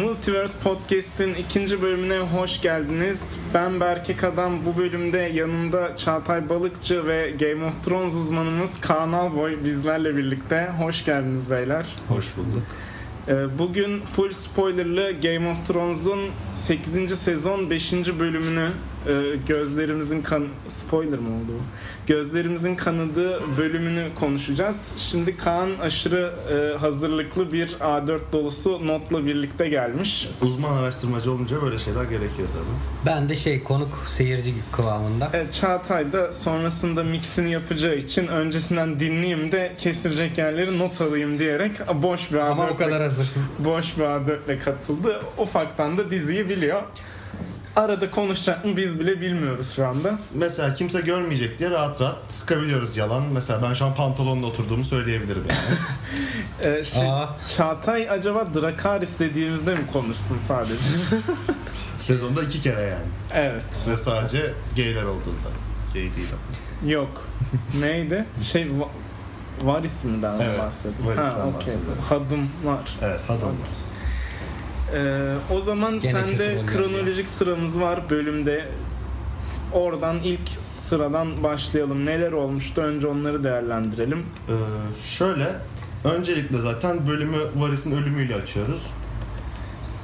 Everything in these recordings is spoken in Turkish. Multiverse Podcast'in ikinci bölümüne hoş geldiniz. Ben Berkek Adam. Bu bölümde yanımda Çağatay Balıkçı ve Game of Thrones uzmanımız Kaan Alboy bizlerle birlikte. Hoş geldiniz beyler. Hoş bulduk. Bugün full spoilerlı Game of Thrones'un 8. sezon 5. bölümünü Gözlerimizin kanadığı bölümünü konuşacağız. Şimdi Kaan aşırı hazırlıklı bir A4 dolusu notla birlikte gelmiş. Uzman araştırmacı olunca böyle şeyler gerekiyor tabii. Ben de konuk seyirci kıvamında. Çağatay da sonrasında mixini yapacağı için öncesinden dinleyeyim de kesilecek yerleri not alayım diyerek boş bir A4'le, ama o kadar hazırsın. Boş bir A4'le katıldı. Ufaktan da diziyi biliyor. Arada konuşacak mı biz bile bilmiyoruz şu anda. Mesela kimse görmeyecek diye rahat rahat sıkabiliyoruz yalan. Mesela ben şu an pantolonla oturduğumu söyleyebilirim yani. Çağatay acaba Dracarys dediğimizde mi konuşsun sadece? Sezonda 2 kere yani. Evet. Ve sadece gayler olduğunda. Gay değil ama. Yok. Neydi? Varys mi daha bahsediyor? Evet. Varys'ten bahsediyor. Hadım var. Evet, hadım var. O zaman sende kronolojik sıramız var bölümde. Oradan ilk sıradan başlayalım. Neler olmuştu? Önce onları değerlendirelim. Şöyle, öncelikle zaten bölümü Varys'in ölümüyle açıyoruz.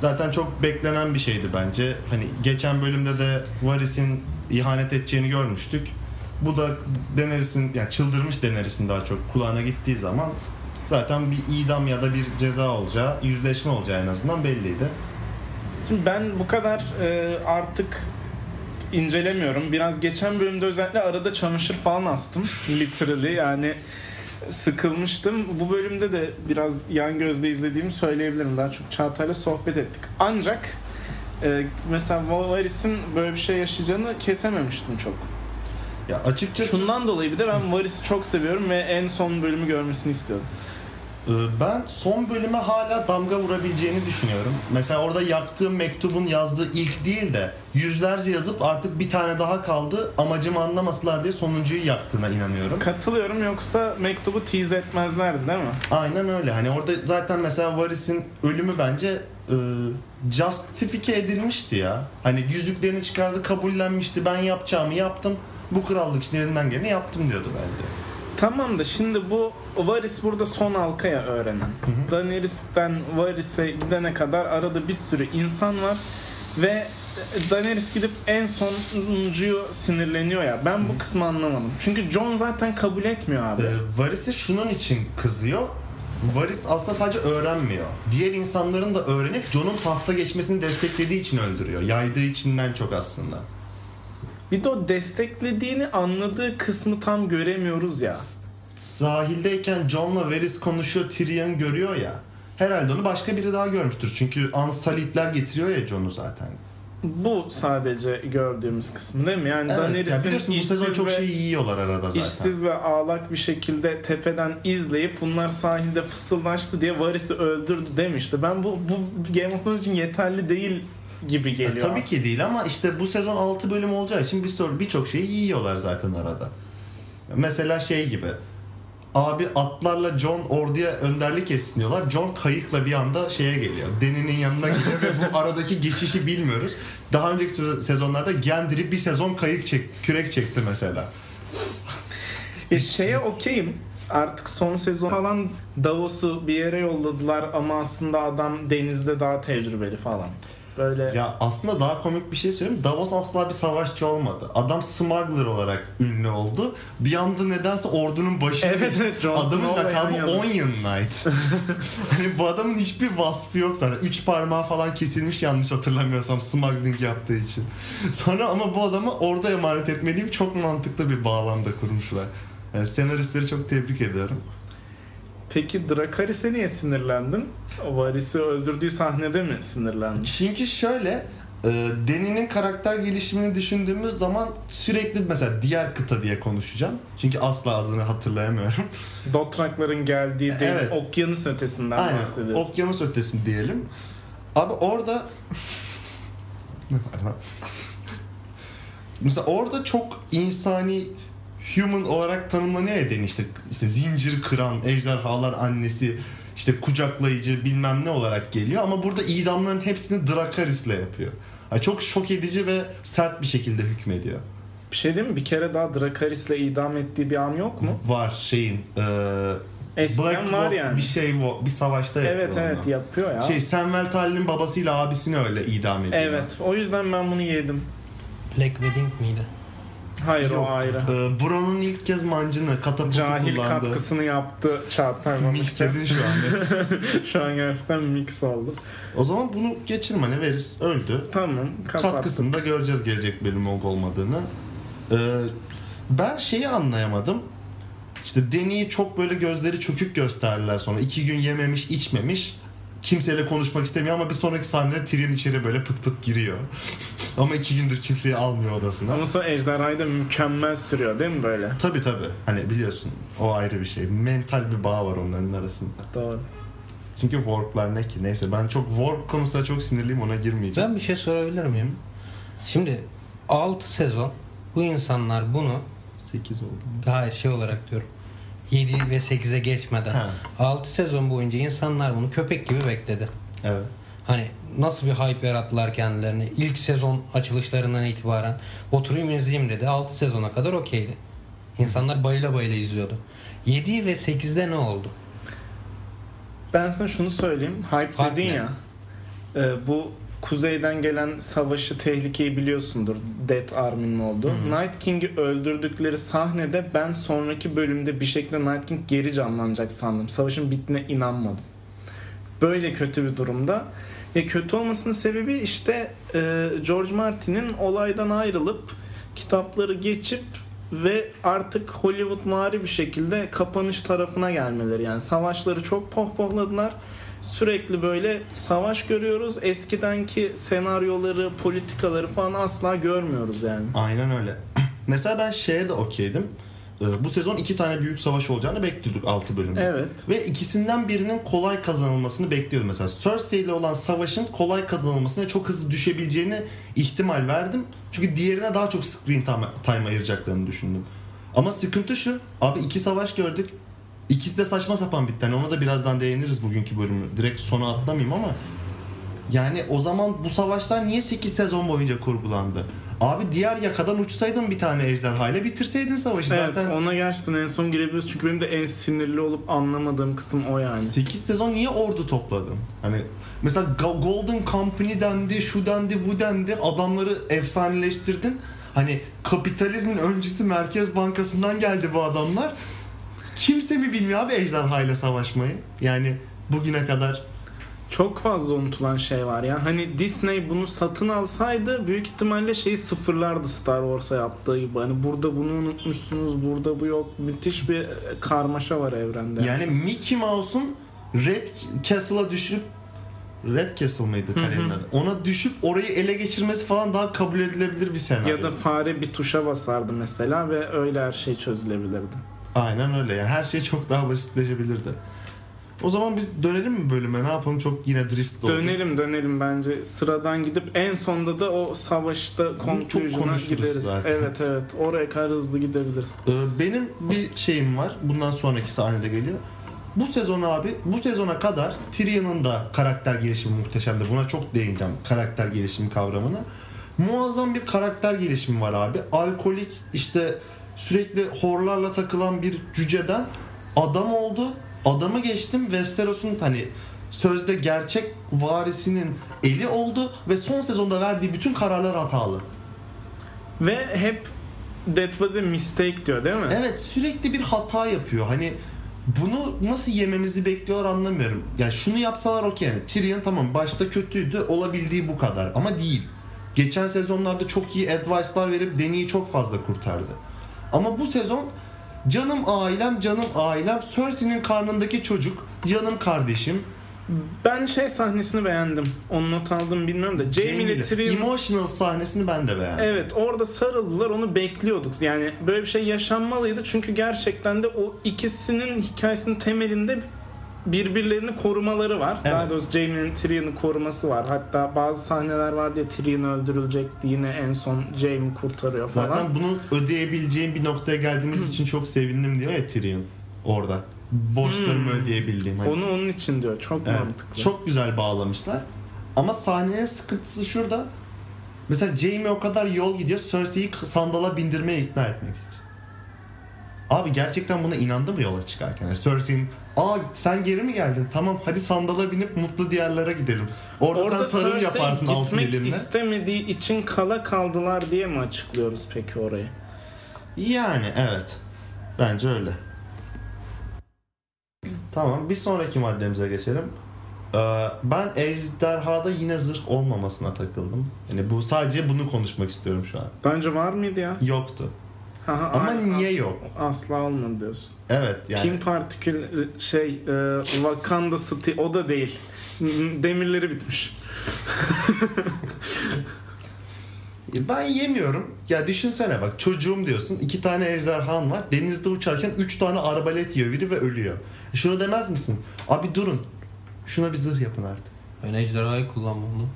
Zaten çok beklenen bir şeydi bence. Hani geçen bölümde de Varys'in ihanet edeceğini görmüştük. Bu da Daenerys'in, yani çıldırmış Daenerys'in daha çok kulağına gittiği zaman zaten bir idam ya da bir ceza olacağı, yüzleşme olacağı en azından belliydi. Şimdi ben bu kadar artık incelemiyorum. Biraz geçen bölümde özellikle arada çamaşır falan astım. Literally yani sıkılmıştım. Bu bölümde de biraz yan gözle izlediğimi söyleyebilirim. Daha çok Çağatay'la sohbet ettik. Ancak mesela Varys'in böyle bir şey yaşayacağını kesememiştim çok. Ya açıkçası şundan dolayı bir de ben Varys'i çok seviyorum ve en son bölümü görmesini istiyorum. Ben son bölüme hala damga vurabileceğini düşünüyorum. Mesela orada yaktığım mektubun yazdığı ilk değil de yüzlerce yazıp artık bir tane daha kaldı, amacımı anlamasınlar diye sonuncuyu yaktığına inanıyorum. Katılıyorum, yoksa mektubu tease etmezlerdi değil mi? Aynen öyle. Hani orada zaten mesela Varys'in ölümü bence justifike edilmişti ya. Hani yüzüklerini çıkardı, kabullenmişti, ben yapacağımı yaptım, bu krallık için elinden geleni yaptım diyordu bence. Tamam da şimdi bu Varys burada son halkaya öğrenen. Daenerys'ten Varys'e gidene kadar arada bir sürü insan var ve Daenerys gidip en sonuncuyu sinirleniyor ya. Ben bu kısmı anlamadım. Çünkü Jon zaten kabul etmiyor abi. Varys'e şunun için kızıyor. Varys aslında sadece öğrenmiyor. Diğer insanların da öğrenip Jon'un tahta geçmesini desteklediği için öldürüyor. Yaydığı içinden çok aslında. Bir de o desteklediğini anladığı kısmı tam göremiyoruz ya. Sahildeyken Jon'la Varys konuşuyor, Tyrion görüyor ya. Herhalde onu başka biri daha görmüştür. Çünkü Unsullied'ler getiriyor ya Jon'u zaten. Bu sadece gördüğümüz kısmı değil mi? Yani evet, Daenerys'in yani işsiz, çok şey yiyorlar arada zaten. İşsiz ve ağlak bir şekilde tepeden izleyip bunlar sahilde fısıldaştı diye Varys'i öldürdü demişti. Ben bu Game of Thrones için yeterli değil gibi geliyor. Tabii ki değil ama işte bu sezon 6 bölüm olacağı için birçok şeyi yiyorlar zaten arada. Mesela gibi. Abi atlarla Jon orduya önderlik etsin diyorlar. Jon kayıkla bir anda geliyor. Deni'nin yanına gidiyor ve bu aradaki geçişi bilmiyoruz. Daha önceki sezonlarda Gendry bir sezon kayık çekti, kürek çekti mesela. Okeyim. Artık son sezon falan Davos'u bir yere yolladılar ama aslında adam denizde daha tecrübeli falan. Böyle. Ya aslında daha komik bir şey söyleyeyim. Davos asla bir savaşçı olmadı. Adam smuggler olarak ünlü oldu. Bir anda nedense ordunun başında. Evet, adamın lakabı Onion Knight. Hani bu adamın hiçbir vasfı yok zaten. 3 parmağı falan kesilmiş yanlış hatırlamıyorsam smuggling yaptığı için. Sonra ama bu adamı orada emanet etmeliyim. Çok mantıklı bir bağlamda kurmuşlar. Yani senaristleri çok tebrik ediyorum. Peki Dracarys'e niye sinirlendin? O Varys'i öldürdüğü sahnede mi sinirlendin? Çünkü Deni'nin karakter gelişimini düşündüğümüz zaman sürekli mesela diğer kıta diye konuşacağım. Çünkü asla adını hatırlayamıyorum. Dothrakların geldiği değil, evet. Okyanus ötesinden bahsediyorsun. Aynen, okyanus ötesi diyelim. Abi orada... mesela orada çok insani... Human olarak tanımlanıyor ya, işte zincir kıran, ejderhalar annesi, işte kucaklayıcı bilmem ne olarak geliyor ama burada idamların hepsini Dracarys'le yapıyor. Yani çok şok edici ve sert bir şekilde hükmediyor. Bir şey değil mi? Bir kere daha Dracarys'le idam ettiği bir an yok mu? Var şeyin. Eskiden var yani. Bir şey bir savaşta yapıyor. Evet evet ondan. Yapıyor ya. Şey Samwell Tully'nin babasıyla abisini öyle idam ediyor. Evet o yüzden ben bunu yedim. Black Wedding miydi? Hayır yok, o ayrı. Bron'un ilk kez mancını katapultu kullandı. Cahil katkısını yaptı Çağatay Balıkçı. Mixledin şu an mesela. Şu an gerçekten mix oldu. O zaman bunu geçirme ne veririz? Öldü. Tamam. Katkısını da göreceğiz gelecek bölüm olmadığını. Ben şeyi anlayamadım. İşte Deni'yi çok böyle gözleri çökük gösterdiler sonra. 2 gün yememiş içmemiş. Kimseyle konuşmak istemiyor ama bir sonraki sahnede Tyrion içeri böyle pıt pıt giriyor. Ama 2 gündür kimseyi almıyor odasına. Ama sonra ejderhayı da mükemmel sürüyor değil mi böyle? Tabii tabii. Hani biliyorsun o ayrı bir şey. Mental bir bağ var onların arasında. Doğru. Çünkü Worg'lar ne ki? Neyse ben çok Worg konusunda çok sinirliyim, ona girmeyeceğim. Ben bir şey sorabilir miyim? Şimdi 6 sezon bu insanlar bunu 8 oldu. Hayır şey olarak diyorum. 7 ve 8'e geçmeden. Ha. 6 sezon boyunca insanlar bunu köpek gibi bekledi. Evet. Hani nasıl bir hype yarattılar kendilerine. İlk sezon açılışlarından itibaren oturayım izleyeyim dedi. 6 sezona kadar okeydi. İnsanlar bayıla bayıla izliyordu. 7 ve 8'de ne oldu? Ben sana şunu söyleyeyim. Hype fark dedin ne? Ya. Bu kuzeyden gelen savaşı, tehlikeyi biliyorsundur. Death Army'nin olduğu. Night King'i öldürdükleri sahnede ben sonraki bölümde bir şekilde Night King geri canlanacak sandım. Savaşın bittiğine inanmadım. Böyle kötü bir durumda. Kötü olmasının sebebi işte George Martin'in olaydan ayrılıp kitapları geçip ve artık Hollywoodvari bir şekilde kapanış tarafına gelmeleri. Yani savaşları çok pohpohladılar. Sürekli böyle savaş görüyoruz. Eskidenki senaryoları, politikaları falan asla görmüyoruz yani. Aynen öyle. Mesela ben şeye de okeydim. Bu sezon 2 tane büyük savaş olacağını bekliyorduk 6 bölümde. Evet. Ve ikisinden birinin kolay kazanılmasını bekliyordum. Mesela Cersei ile olan savaşın kolay kazanılmasına çok hızlı düşebileceğini ihtimal verdim. Çünkü diğerine daha çok screen time ayıracaklarını düşündüm. Ama sıkıntı şu. Abi 2 savaş gördük. İkisi de saçma sapan bitti. Yani ona da birazdan değiniriz bugünkü bölümü. Direkt sona atlamayayım ama yani o zaman bu savaşlar niye 8 sezon boyunca kurgulandı? Abi diğer yakadan uçsaydın bir tane ejderhayla bitirseydin savaşı evet, zaten. Ona gerçekten en son girebiliriz çünkü benim de en sinirli olup anlamadığım kısım o yani. 8 sezon niye ordu topladın? Hani mesela Golden Company dendi, şu dendi, bu dendi. Adamları efsaneleştirdin. Hani kapitalizmin öncüsü Merkez Bankası'ndan geldi bu adamlar. Kimse mi bilmiyor abi ejderhayla savaşmayı? Yani bugüne kadar çok fazla unutulan şey var ya. Hani Disney bunu satın alsaydı büyük ihtimalle şeyi sıfırlardı Star Wars'a yaptığı gibi. Hani burada bunu unutmuşsunuz, burada bu yok. Müthiş bir karmaşa var evrende. Yani Mickey Mouse'un Red Castle'a düşürüp Red Castle mıydı kalenin adı? Ona düşüp orayı ele geçirmesi falan daha kabul edilebilir bir senaryo. Ya da fare bir tuşa basardı mesela ve öyle her şey çözülebilirdi. Aynen öyle yani her şey çok daha basitleşebilirdi. O zaman biz dönelim mi bölüme? Ne yapalım? Çok yine drift oldu. Dönelim bence. Sıradan gidip en sonda da o savaşta conclusion'a gideriz. Zaten. Evet. Oraya kadar hızlı gidebiliriz. Benim bir şeyim var. Bundan sonraki sahnede geliyor. Bu sezona kadar Tyrion'un da karakter gelişimi muhteşemdi. Buna çok değineceğim. Karakter gelişimi kavramına. Muazzam bir karakter gelişimi var abi. Alkolik işte sürekli horlarla takılan bir cüceden adam oldu. Adamı geçtim, Westeros'un hani sözde gerçek varisinin eli oldu ve son sezonda verdiği bütün kararlar hatalı. Ve hep that was a mistake diyor değil mi? Evet, sürekli bir hata yapıyor. Hani bunu nasıl yememizi bekliyor anlamıyorum. Yani şunu yapsalar okey yani. Tyrion tamam başta kötüydü, olabildiği bu kadar ama değil. Geçen sezonlarda çok iyi advice'lar verip Deni'yi çok fazla kurtardı. Ama bu sezon canım ailem, Cersei'nin karnındaki çocuk, canım kardeşim. Ben sahnesini beğendim. Onu not aldım bilmiyorum da. Jaime'li Tyrion emotional sahnesini ben de beğendim. Evet, orada sarıldılar, onu bekliyorduk. Yani böyle bir şey yaşanmalıydı çünkü gerçekten de o ikisinin hikayesinin temelinde birbirlerini korumaları var. Evet. Daha doğrusu Jaime'nin Tyrion'u koruması var. Hatta bazı sahneler vardı ya Tyrion öldürülecekti yine en son Jaime kurtarıyor falan. Zaten bunu ödeyebileceğim bir noktaya geldiğimiz için çok sevindim diyor ya Tyrion orada. borçlarımı ödeyebildiğim. Hani. Onun için diyor. Çok mantıklı. Çok güzel bağlamışlar. Ama sahnenin sıkıntısı şurada. Mesela Jaime o kadar yol gidiyor Cersei'yi sandala bindirmeye ikna etmek için. Abi gerçekten buna inandı mı yola çıkarken? Yani Cersei'nin "Aa sen geri mi geldin? Tamam hadi sandala binip mutlu diyarlara gidelim. Orada sen tarım yaparsın altın elinle." Gitmek istemediği için kala kaldılar diye mi açıklıyoruz peki orayı? Yani evet. Bence öyle. Tamam, bir sonraki maddemize geçelim. Ben ejderhada yine zırh olmamasına takıldım. Yani bu sadece bunu konuşmak istiyorum şu an. Daha önce var mıydı ya? Yoktu. Aha, ama niye yok? Asla olmadı diyorsun. Evet yani. Kim partikül Wakanda City o da değil. Demirleri bitmiş. Ben yemiyorum. Ya düşünsene bak, çocuğum diyorsun, 2 tane ejderhan var. Denizde uçarken 3 tane arbalet yiyor biri ve ölüyor. Şunu demez misin? Abi durun. Şuna bir zırh yapın artık. Ben ejderhayı kullanmam mı?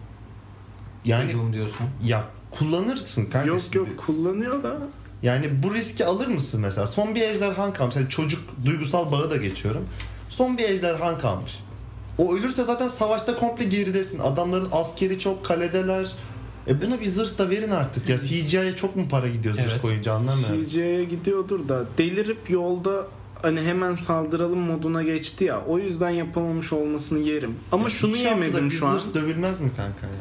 Yani çocuğum diyorsun. Ya kullanırsın kardeşim. Yok kullanıyor da. Yani bu riski alır mısın mesela? Son bir ejderhan kalmış. Yani çocuk duygusal bağı da geçiyorum. Son bir ejderhan kalmış. O ölürse zaten savaşta komple geridesin. Adamların askeri çok, kaledeler. Buna bir zırh da verin artık ya. CGI'ye çok mu para gidiyor zırh koyunca, anlamıyorum. CGI'ye gidiyordur da delirip yolda hani hemen saldıralım moduna geçti ya. O yüzden yapamamış olmasını yerim. Ama ya şunu yemedim şu an. 2 haftada bir zırh dövülmez mi kanka ya?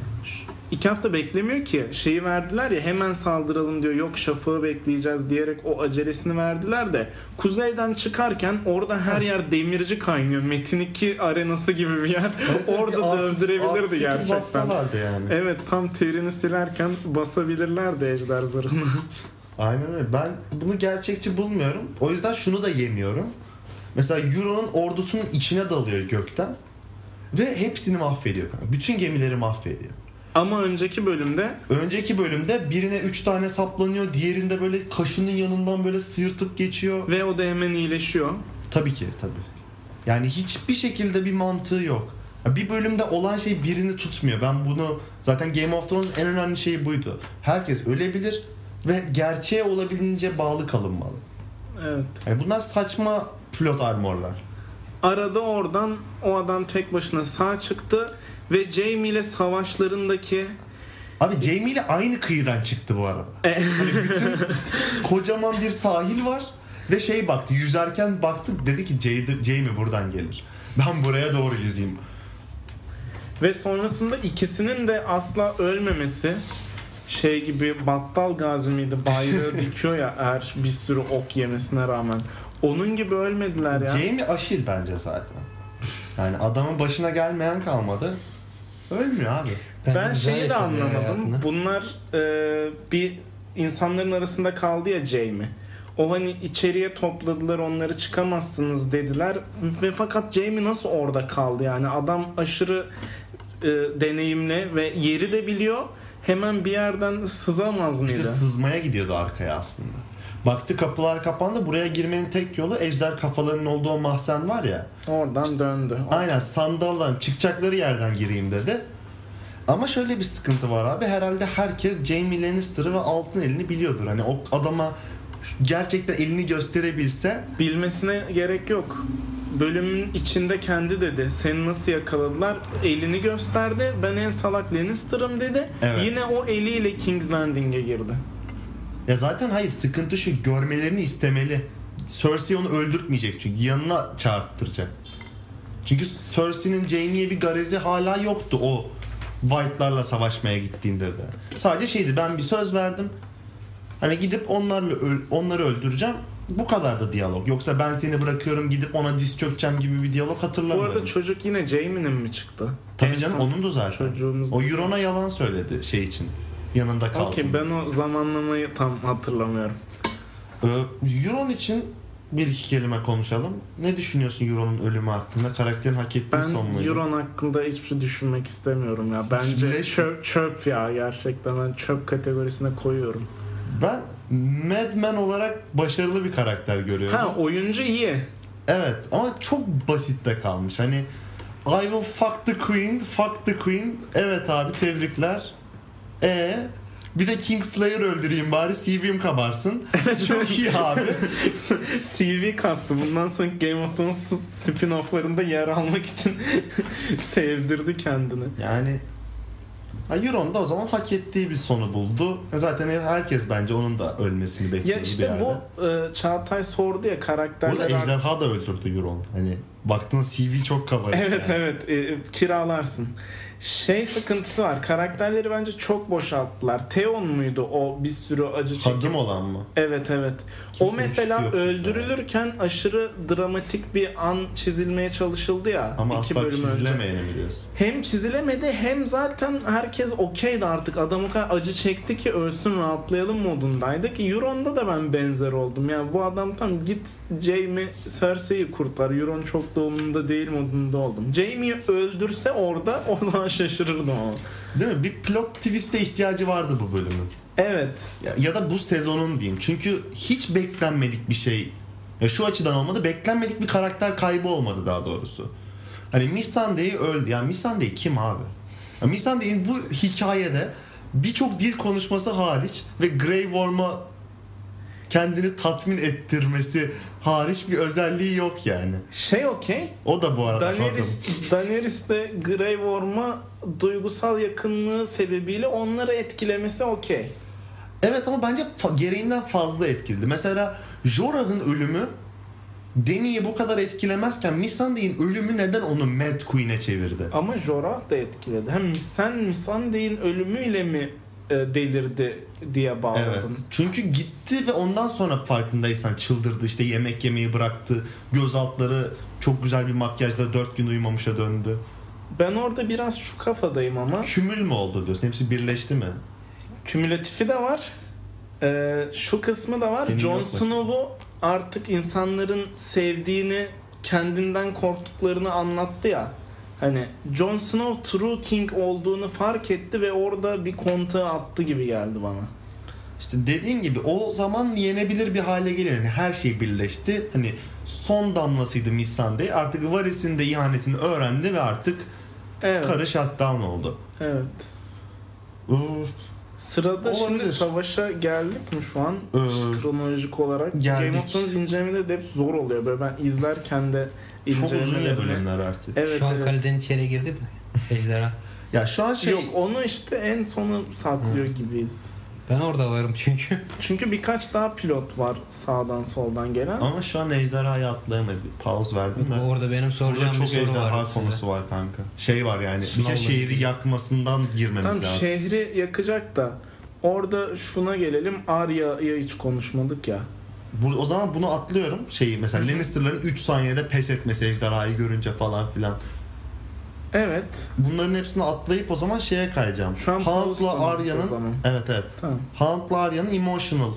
2 hafta beklemiyor ki. Şeyi verdiler ya, hemen saldıralım diyor. Yok şafağı bekleyeceğiz diyerek o acelesini verdiler de. Kuzeyden çıkarken orada her yer demirci kaynıyor. Metin 2 arenası gibi bir yer. Orada dövdürebilirdi gerçekten. Yani. Evet, tam terini silerken basabilirlerdi ejder zırhını. Aynen öyle. Ben bunu gerçekçi bulmuyorum. O yüzden şunu da yemiyorum. Mesela Euron'un ordusunun içine dalıyor gökten. Ve hepsini mahvediyor. Bütün gemileri mahvediyor. Ama önceki bölümde birine 3 tane saplanıyor, diğerinde böyle kaşının yanından böyle sıyırtıp geçiyor. Ve o da hemen iyileşiyor. Tabii ki. Yani hiçbir şekilde bir mantığı yok. Bir bölümde olan şey birini tutmuyor. Ben bunu zaten Game of Thrones'un en önemli şeyi buydu. Herkes ölebilir ve gerçeğe olabildiğince bağlı kalınmalı. Evet. Yani bunlar saçma plot armorlar. Arada oradan o adam tek başına sağ çıktı. Ve Jaime ile savaşlarındaki... Abi Jaime ile aynı kıyıdan çıktı bu arada. Hani bütün kocaman bir sahil var ve baktı, yüzerken baktı, dedi ki Jaime buradan gelir. Ben buraya doğru yüzeyim. Ve sonrasında ikisinin de asla ölmemesi, gibi battal gazi miydi, bayrağı dikiyor ya bir sürü ok yemesine rağmen. Onun gibi ölmediler ya. Jaime aşil bence zaten. Yani adamın başına gelmeyen kalmadı. Ölmüyor abi. Ben şeyi de anlamadım. Hayatına. Bunlar bir insanların arasında kaldı ya Jaime. O hani içeriye topladılar, onları çıkamazsınız dediler. Ve fakat Jaime nasıl orada kaldı yani? Adam aşırı deneyimli ve yeri de biliyor. Hemen bir yerden sızamaz mıydı? İşte sızmaya gidiyordu arkaya aslında. Baktı kapılar kapandı. Buraya girmenin tek yolu ejder kafalarının olduğu o mahzen var ya. Oradan döndü. Aynen, sandaldan çıkacakları yerden gireyim dedi. Ama şöyle bir sıkıntı var abi. Herhalde herkes Jaime Lannister'ı ve altın elini biliyordur. Hani o adama gerçekten elini gösterebilse. Bilmesine gerek yok. Bölümün içinde kendi dedi. Seni nasıl yakaladılar? Elini gösterdi. Ben en salak Lannister'ım dedi. Evet. Yine o eliyle King's Landing'e girdi. Ya zaten hayır, sıkıntı şu, görmelerini istemeli. Cersei onu öldürtmeyecek çünkü yanına çağırttıracak. Çünkü Cersei'nin Jaime'ye bir garezi hala yoktu o White'larla savaşmaya gittiğinde de. Sadece ben bir söz verdim. Hani gidip onları öldüreceğim. Bu kadar da diyalog. Yoksa ben seni bırakıyorum gidip ona diz çökeceğim gibi bir diyalog hatırlamıyorum. Bu arada çocuk yine Jaime'nin mi çıktı? Tabii canım, onun da zaten. O Euron'a yalan söyledi için. Yanında kalsın. Okey, ben o zamanlamayı tam hatırlamıyorum. Euron için bir iki kelime konuşalım. Ne düşünüyorsun Euron'un ölümü hakkında? Karakterin hak ettiği son muydu? Ben Euron hakkında hiçbir şey düşünmek istemiyorum ya. Bence çöp ya, gerçekten ben çöp kategorisine koyuyorum. Ben Mad Men olarak başarılı bir karakter görüyorum. Oyuncu iyi. Evet ama çok basitte kalmış. Hani I will fuck the queen. Evet abi, tebrikler. Bir de Kingslayer öldüreyim bari, CV'm kabarsın. Evet, çok iyi abi. CV kastı. Bundan sonra Game of Thrones spin-off'larında yer almak için sevdirdi kendini. Yani Euron da o zaman hak ettiği bir sonu buldu. Zaten herkes bence onun da ölmesini bekliyordu. Ya işte bu Çağatay sordu ya karakterler. Burada ejderha da öldürdü Euron. Hani baktığın CV çok kabarık. Evet yani. Evet kiralarsın. Şey sıkıntısı var. Karakterleri bence çok boşalttılar. Theon muydu o bir sürü acı çekim? Hakim olan mı? Evet evet. Kimse o mesela öldürülürken yani aşırı dramatik bir an çizilmeye çalışıldı ya. Ama asla çizilemeyeni mi diyorsun? Hem çizilemedi hem zaten herkes okeydi artık. Adam o kadar acı çekti ki ölsün rahatlayalım modundaydık. Euron'da da ben benzer oldum. Yani bu adam tam git Jaime Cersei'yi kurtar. Euron çok da umurumda değil modunda oldum. Jaime'yi öldürse orada o zaman şaşırırdım ama. Değil mi? Bir plot twist'e ihtiyacı vardı bu bölümün. Evet. Ya da bu sezonun diyeyim. Çünkü hiç beklenmedik bir şey. Ya şu açıdan olmadı. Beklenmedik bir karakter kaybı olmadı daha doğrusu. Hani Missandei öldü. Ya Missandei kim abi? Ya Missandei'nin bu hikayede birçok dil konuşması hariç ve Grey Worm'a kendini tatmin ettirmesi hariç bir özelliği yok yani. Şey okey. O da bu arada. Daenerys de Grey Worm'a duygusal yakınlığı sebebiyle onları etkilemesi okey. Evet ama bence gereğinden fazla etkiledi. Mesela Jorah'ın ölümü Dany'yi bu kadar etkilemezken Missandei'nin ölümü neden onu Mad Queen'e çevirdi? Ama Jorah da etkiledi. Hem Missandei'nin ölümüyle mi delirdi diye bağladım. Evet. Çünkü gitti ve ondan sonra farkındaysan çıldırdı. İşte yemek yemeyi bıraktı. Göz altları çok güzel bir makyajla 4 gün uyumamışa döndü. Ben orada biraz şu kafadayım ama. Kümül mü oldu diyorsun? Hepsi birleşti mi? Kümülatifi de var. Şu kısmı da var. Jon Snow'u artık insanların sevdiğini, kendinden korktuklarını anlattı ya. Hani Jon Snow True King olduğunu fark etti ve orada bir kontağı attı gibi geldi bana. İşte dediğin gibi o zaman yenebilir bir hale geliyor. Yani her şey birleşti. Hani son damlasıydı Missandei. Artık Varys'in de ihanetini öğrendi ve artık evet, karı shutdown oldu. Evet. Sırada olabilir. Şimdi savaşa geldik mi şu an? Kronolojik olarak. Game of Thrones incelemeleri de hep zor oluyor. Böyle ben izlerken de çok uzun ya bölümler artık. Evet, şu an evet. Kaleden içeri girdi mi? Ejderha. Ya şu an şey. Yok onu işte en sonu saklıyor gibiyiz. Ben orada varım çünkü. Çünkü birkaç daha pilot var sağdan soldan gelen. Ama şu an ejderhayı atlayamayız. Bir pause verdim de. Orada benim soracağım bir soru var. Çok konusu size var kanka. Şey var yani. Bir şey şehri yakmasından girmemiz lazım. Tam şehri yakacak da. Orada şuna gelelim. Arya'ya hiç konuşmadık ya. O zaman bunu atlıyorum. Şeyi mesela Lannister'ların 3 saniyede pes etmesi ejderhayı görünce falan filan. Evet. Bunların hepsini atlayıp o zaman şeye kayacağım. Hunt'la Arya'nın evet. Tamam. Hunt'la Arya'nın emotional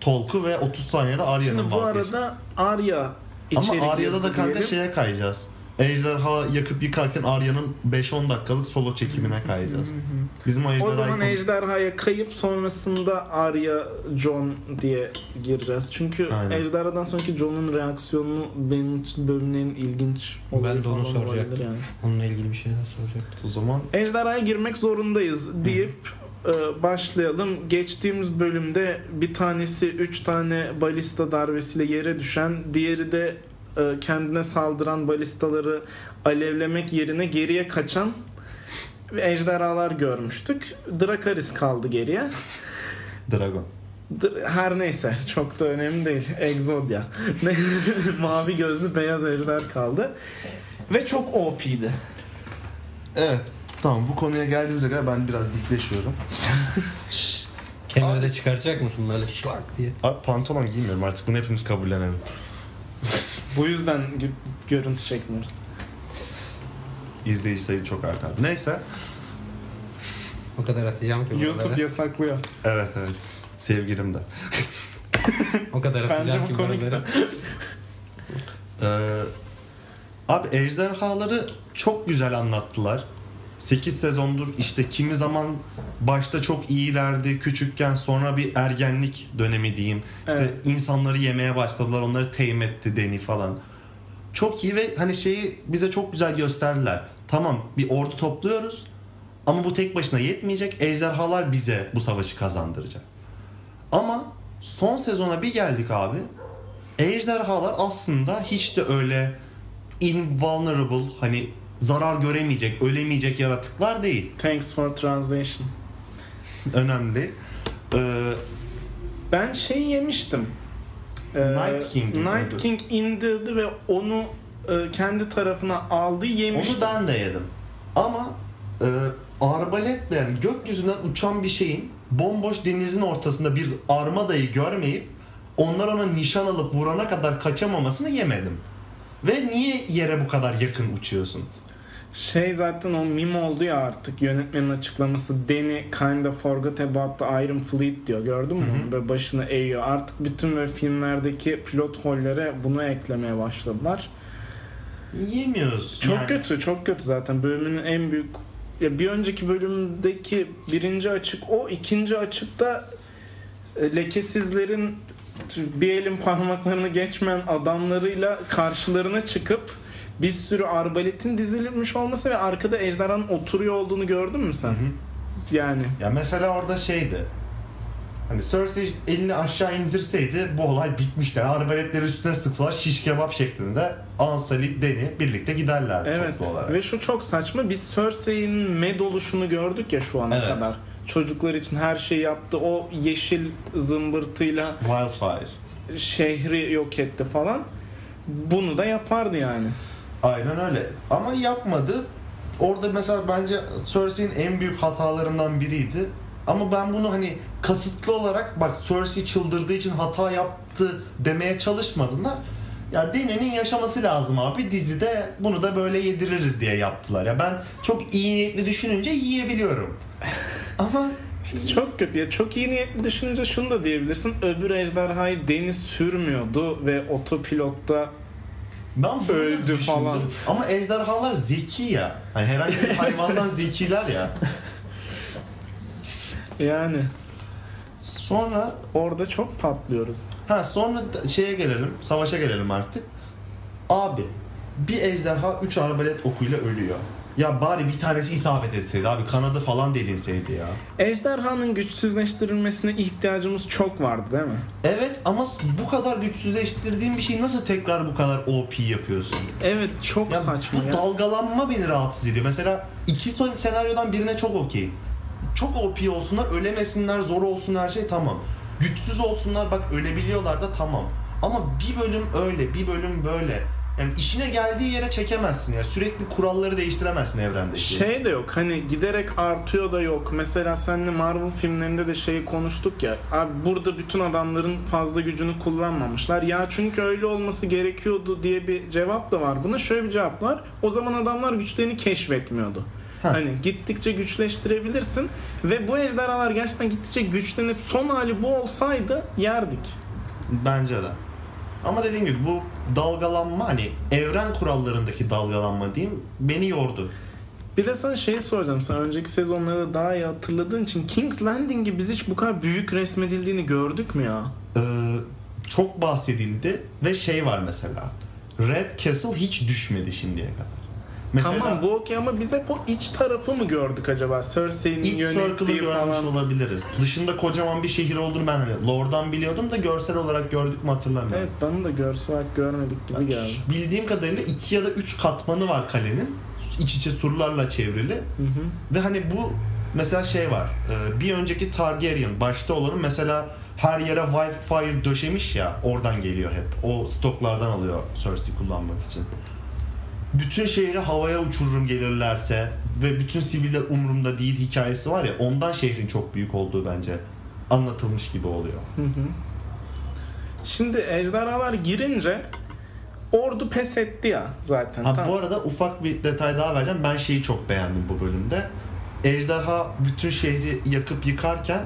talk'u ve 30 saniyede Arya'nın vazgeçti. Şimdi bu arada Arya içeri. Ama Arya'da da kanka şeye kayacağız. Ejderha yakıp yıkarken Arya'nın 5-10 dakikalık solo çekimine kayacağız. Bizim o zaman ejderhaya kayıp sonrasında Arya Jon diye gireceğiz. Çünkü aynen, ejderhadan sonraki Jon'un reaksiyonunu benim bölümlerin ilginç oluyor. Ben de onu soracaktım. Yani. Onunla ilgili bir şeyler soracaktım. O zaman ejderhaya girmek zorundayız deyip başlayalım. Geçtiğimiz bölümde bir tanesi 3 tane balista darbesiyle yere düşen, diğeri de kendine saldıran balistaları alevlemek yerine geriye kaçan ejderhalar görmüştük. Dracarys kaldı geriye. Dragon. Her neyse çok da önemli değil. Exodia. Mavi gözlü beyaz ejder kaldı. Ve çok OP'ydi. Evet. Tamam bu konuya geldiğimize göre ben biraz dikleşiyorum. Kenarda çıkartacak mısın böyle şlak diye? Abi pantolon giymiyorum artık. Bunu hepimiz kabullenelim. Bu yüzden görüntü çekmiyoruz. İzleyici sayı çok artar. Neyse. O kadar atacağım ki YouTube yasaklıyor. Evet evet. Sevgilim de. O kadar atacağım ki bunları. Abi ejderhaları çok güzel anlattılar. 8 sezondur işte kimi zaman başta çok iyilerdi küçükken, sonra bir ergenlik dönemi diyeyim. İşte evet, insanları yemeye başladılar, onları tame etti Dany falan. Çok iyi ve hani şeyi bize çok güzel gösterdiler. Tamam bir ordu topluyoruz Ama bu tek başına yetmeyecek. Ejderhalar bize bu savaşı kazandıracak. Ama son sezona bir geldik abi. Ejderhalar aslında hiç de öyle invulnerable, hani zarar göremeyecek, ölemeyecek yaratıklar değil. Thanks for translation. Önemli. Ben şey yemiştim. Night King. Night King indirdi ve onu kendi tarafına aldı, yemiştim. Onu ben de yedim. Ama arbaletle, yani gökyüzünden uçan bir şeyin bomboş denizin ortasında bir armadayı görmeyip onlar ona nişan alıp vurana kadar kaçamamasını yemedim. Ve niye yere bu kadar yakın uçuyorsun? Şey, zaten o meme oldu ya artık, yönetmenin açıklaması. Danny kinda forgot about the Iron Fleet diyor. Gördün mü? Böyle başını eğiyor. Artık bütün böyle filmlerdeki pilot hollere bunu eklemeye başladılar. Yemiyoruz. Çok yani. Çok kötü zaten. Bölümün en büyük... Ya bir önceki bölümdeki birinci açık o. İkinci açıkta lekesizlerin bir elin parmaklarını geçmeyen adamlarıyla karşılarına çıkıp bir sürü arbaletin dizilmiş olması ve arkada ejderhanın oturuyor olduğunu gördün mü sen? Hı hı. Yani. Ya mesela orada şeydi. Hani Cersei elini aşağı indirseydi bu olay bitmişti. Arbaletleri üstüne sıktılar, şiş kebap şeklinde Ansalid, Dany birlikte giderlerdi, evet, toplu olarak. Ve şu çok saçma. Biz Cersei'nin med oluşunu gördük ya şu ana kadar. Çocuklar için her şeyi yaptı. O yeşil zımbırtıyla Wildfire şehri yok etti falan. Bunu da yapardı yani. Aynen öyle. Ama yapmadı. Orada mesela bence Cersei'nin en büyük hatalarından biriydi. Ama ben bunu hani kasıtlı olarak bak Cersei çıldırdığı için hata yaptı demeye çalışmadılar. Ya Dany'nin yaşaması lazım abi, dizide bunu da böyle yediririz diye yaptılar. Ya ben çok iyi niyetli düşününce yiyebiliyorum. Ama işte çok kötü ya, çok iyi niyetli düşününce şunu da diyebilirsin. Öbür ejderhayı Dany sürmüyordu ve otopilotta ben öldü falan. Ama ejderhalar zeki ya. Hani herhangi bir hayvandan zekiler ya. Yani sonra orada çok patlıyoruz. Sonra şeye gelelim, savaşa gelelim artık. Abi bir ejderha 3 arbalet okuyla ölüyor. Ya bari bir tanesi isabet etseydi abi, kanadı falan delinseydi ya. Ejderhanın güçsüzleştirilmesine ihtiyacımız çok vardı değil mi? Evet, ama bu kadar güçsüzleştirdiğin bir şeyi nasıl tekrar bu kadar OP yapıyorsun? Evet, çok ya saçma. Bu ya. Dalgalanma beni rahatsız ediyor. Mesela iki senaryodan birine çok okey. Çok OP olsunlar, ölemesinler, zor olsun her şey, tamam. Güçsüz olsunlar, bak ölebiliyorlar da, tamam. Ama bir bölüm öyle, bir bölüm böyle. Yani işine geldiği yere çekemezsin ya. Sürekli kuralları değiştiremezsin evrendeki. Şey de yok, hani giderek artıyor da yok. Mesela seninle Marvel filmlerinde de şeyi konuştuk ya. Abi burada bütün adamların fazla gücünü kullanmamışlar. Ya çünkü öyle olması gerekiyordu diye bir cevap da var buna. Şöyle bir cevap var. O zaman adamlar güçlerini keşfetmiyordu. Hani gittikçe güçleştirebilirsin ve bu ejderhalar gerçekten gittikçe güçlenip son hali bu olsaydı yerdik. Bence de. Ama dediğim gibi bu dalgalanma, hani evren kurallarındaki dalgalanma diyeyim, beni yordu. Bir de sana şeyi soracağım. Sen önceki sezonları daha iyi hatırladığın için King's Landing'i biz hiç bu kadar büyük resmedildiğini gördük mü ya? Çok bahsedildi ve şey var mesela. Red Castle hiç düşmedi şimdiye kadar. Mesela, tamam bu okey, ama biz hep o iç tarafı mı gördük acaba? Cersei'nin yönettiği falan. İç circle'ı olabiliriz. Dışında kocaman bir şehir olduğunu ben hani lore'dan biliyordum da görsel olarak gördük mü hatırlamıyorum. Evet, bana da görsel olarak görmedik gibi geldi. Bildiğim kadarıyla 2 ya da 3 katmanı var kalenin. İç içe surlarla çevrili. Ve hani bu mesela şey var. Bir önceki Targaryen başta olanın mesela her yere Wildfire döşemiş ya, oradan geliyor hep. O stoklardan alıyor Cersei kullanmak için. Bütün şehri havaya uçururum gelirlerse ve bütün siviller umurumda değil hikayesi var ya, ondan şehrin çok büyük olduğu bence anlatılmış gibi oluyor. Şimdi ejderhalar girince ordu pes etti ya zaten. Tamam. Bu arada ufak bir detay daha vereceğim. Ben şeyi çok beğendim bu bölümde. Ejderha bütün şehri yakıp yıkarken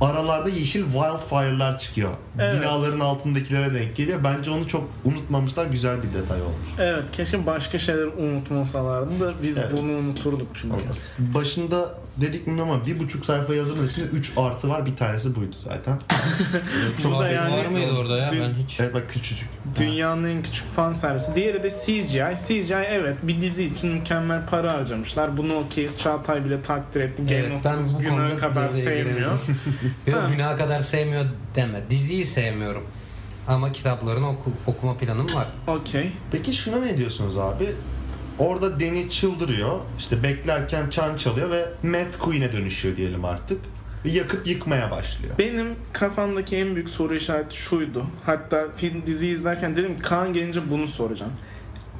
aralarda yeşil wildfire'lar çıkıyor. Evet. Binaların altındakilere denk geliyor. Bence onu çok unutmamışlar. Güzel bir detay olmuş. Evet, keşke başka şeyler unutmasalardı da biz evet, bunu unuturduk çünkü. Evet. Başında dedik mi ama 1,5 sayfa yazının içinde 3 artı var. Bir tanesi buydu zaten. Çok da yani var mıydı orada ya? Ben hiç. Evet bak, küçücük. Dünyanın en küçük fan servisi. Diğeri de CGI. CGI evet, bir dizi için mükemmel para harcamışlar. Bunu okeyiz. Çağatay bile takdir etti. Game evet, of Thrones günah kadar sevmiyor. Günah kadar sevmiyor deme. Diziyi sevmiyorum. Ama kitaplarını okuma planım var. Okay. Peki şuna ne diyorsunuz abi? Orada Dany çıldırıyor. İşte beklerken çan çalıyor ve Mad Queen'e dönüşüyor diyelim artık. Ve yakıp yıkmaya başlıyor. Benim kafamdaki en büyük soru işareti şuydu. Hatta film, diziyi izlerken dedim Kaan gelince bunu soracağım.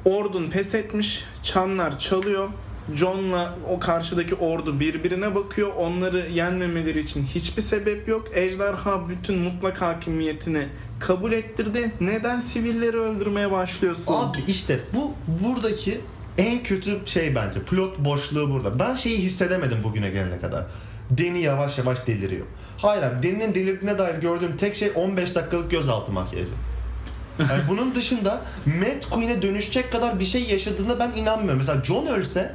Ordun pes etmiş, çanlar çalıyor. Jon'la o karşıdaki ordu birbirine bakıyor. Onları yenmemeleri için hiçbir sebep yok. Ejderha bütün mutlak hakimiyetini kabul ettirdi. Neden sivilleri öldürmeye başlıyorsun? Abi işte bu buradaki en kötü şey bence. Plot boşluğu burada. Ben şeyi hissedemedim bugüne gelene kadar. Dany yavaş yavaş deliriyor. Hayır abi, Dany'nin delirdiğine dair gördüğüm tek şey 15 dakikalık gözaltı makyajı. Yani bunun dışında Mad Queen'e dönüşecek kadar bir şey yaşadığına ben inanmıyorum. Mesela Jon ölse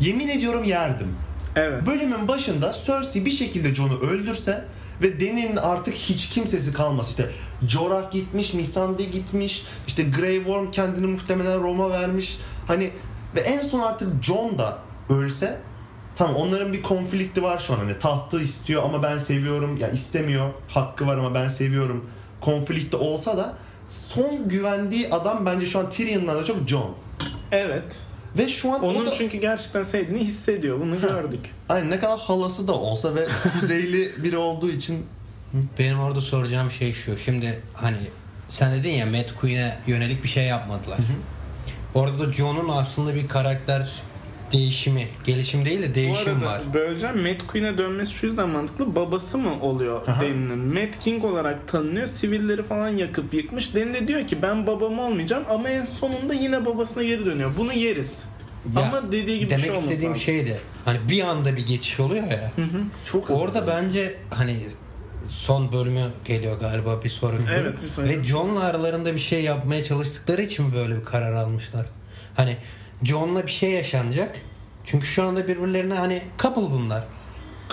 yemin ediyorum yerdim. Evet. Bölümün başında Cersei bir şekilde Jon'u öldürse ve Dany'nin artık hiç kimsesi kalmaz. İşte Jorah gitmiş, Missandei gitmiş, işte Grey Worm kendini muhtemelen Rom'a vermiş. Hani ve en son artık Jon da ölse, tamam onların bir konflikti var şu an. Hani tahtı istiyor ama ben seviyorum, ya istemiyor, hakkı var ama ben seviyorum. Konflikte olsa da son güvendiği adam bence şu an Tyrion'dan da çok Jon. Evet. Ve şu an onun da... çünkü gerçekten sevdiğini hissediyor. Bunu gördük. Aynen, ne kadar halası da olsa ve kuzeyli biri olduğu için. Benim orada soracağım şey şu. Şimdi hani sen dedin ya Mad Queen'e yönelik bir şey yapmadılar. Orada da Jon'un aslında bir karakter değişimi, gelişim değil de değişim var. Bu arada böleceğim. Mad Queen'e dönmesi şu yüzden mantıklı. Babası mı oluyor Dany'nin? Mad King olarak tanınıyor. Sivilleri falan yakıp yıkmış. Dany de diyor ki ben babam olmayacağım ama en sonunda yine babasına geri dönüyor. Bunu yeriz. Ya, ama dediği gibi bir şey olmaz. Demek istediğim şeydi. Hani bir anda bir geçiş oluyor ya. Hı hı. Çok orada hızlı. Bence hani son bölümü geliyor galiba bir sorun. Evet, bir sorun. Ve Jon'la aralarında bir şey yapmaya çalıştıkları için mi böyle bir karar almışlar? Hani Jon'la bir şey yaşanacak. Çünkü şu anda birbirlerine hani couple bunlar.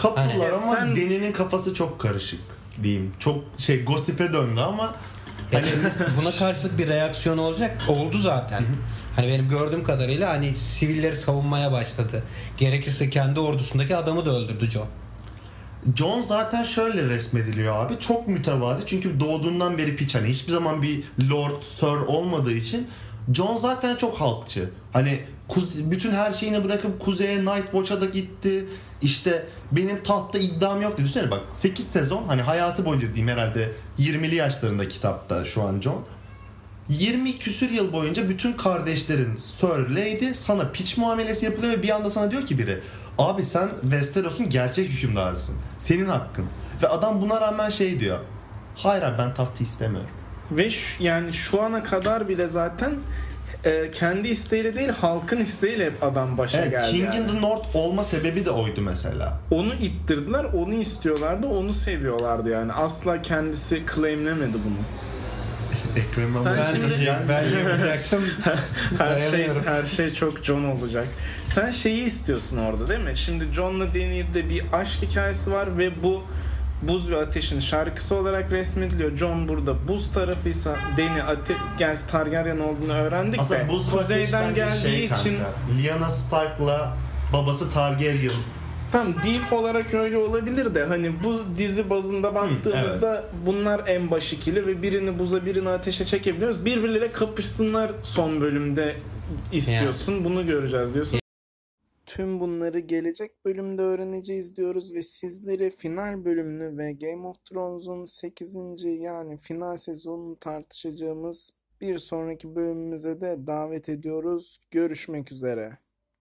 Couple'lar hani, ama sen... Dany'nin kafası çok karışık diyeyim. Çok şey gossip'e döndü ama hani buna karşılık bir reaksiyon olacak. Oldu zaten. Hani benim gördüğüm kadarıyla hani sivilleri savunmaya başladı. Gerekirse kendi ordusundaki adamı da öldürdü Jon. Jon zaten şöyle resmediliyor abi. Çok mütevazi çünkü doğduğundan beri piç. Hani hiçbir zaman bir lord, sir olmadığı için Jon zaten çok halkçı. Hani bütün her şeyini bırakıp kuzeye Night Watch'a da gitti. İşte benim tahtta iddiam yok dedi. Düşünsene bak 8 sezon hani hayatı boyunca diyeyim herhalde 20'li yaşlarında kitapta şu an Jon. 20 küsür yıl boyunca bütün kardeşlerin Sir, Lady sana piç muamelesi yapılıyor ve bir anda sana diyor ki biri abi sen Westeros'un gerçek hükümdarısın. Senin hakkın. Ve adam buna rağmen şey diyor. Hayır abi ben tahtı istemiyorum. Ve yani şu ana kadar bile zaten kendi isteğiyle değil halkın isteğiyle hep adam başa geldi. King in the North olma sebebi de oydu mesela. Onu ittirdiler, onu istiyorlardı, onu seviyorlardı yani. Asla kendisi claimlemedi bunu. Ekrem'e ben yapacaktım. her şey çok Jon olacak. Sen şeyi istiyorsun orada değil mi? Şimdi Jon'la Dany'de bir aşk hikayesi var ve bu Buz ve Ateş'in şarkısı olarak resmediliyor. Jon burada buz tarafıysa Dany ateş, gerçi Targaryen olduğunu öğrendik. Aslında de buz kuzeyden geldiği şey için Lyanna Stark'la babası Targaryen. Tam deep olarak öyle olabilir de hani bu dizi bazında baktığımızda evet, bunlar en baş ikili ve birini buza birini ateşe çekebiliyoruz. Birbirleriyle kapışsınlar son bölümde istiyorsun. Yani. Bunu göreceğiz diyorsun. Tüm bunları gelecek bölümde öğreneceğiz diyoruz ve sizlere final bölümünü ve Game of Thrones'un 8. yani final sezonunu tartışacağımız bir sonraki bölümümüze de davet ediyoruz. Görüşmek üzere.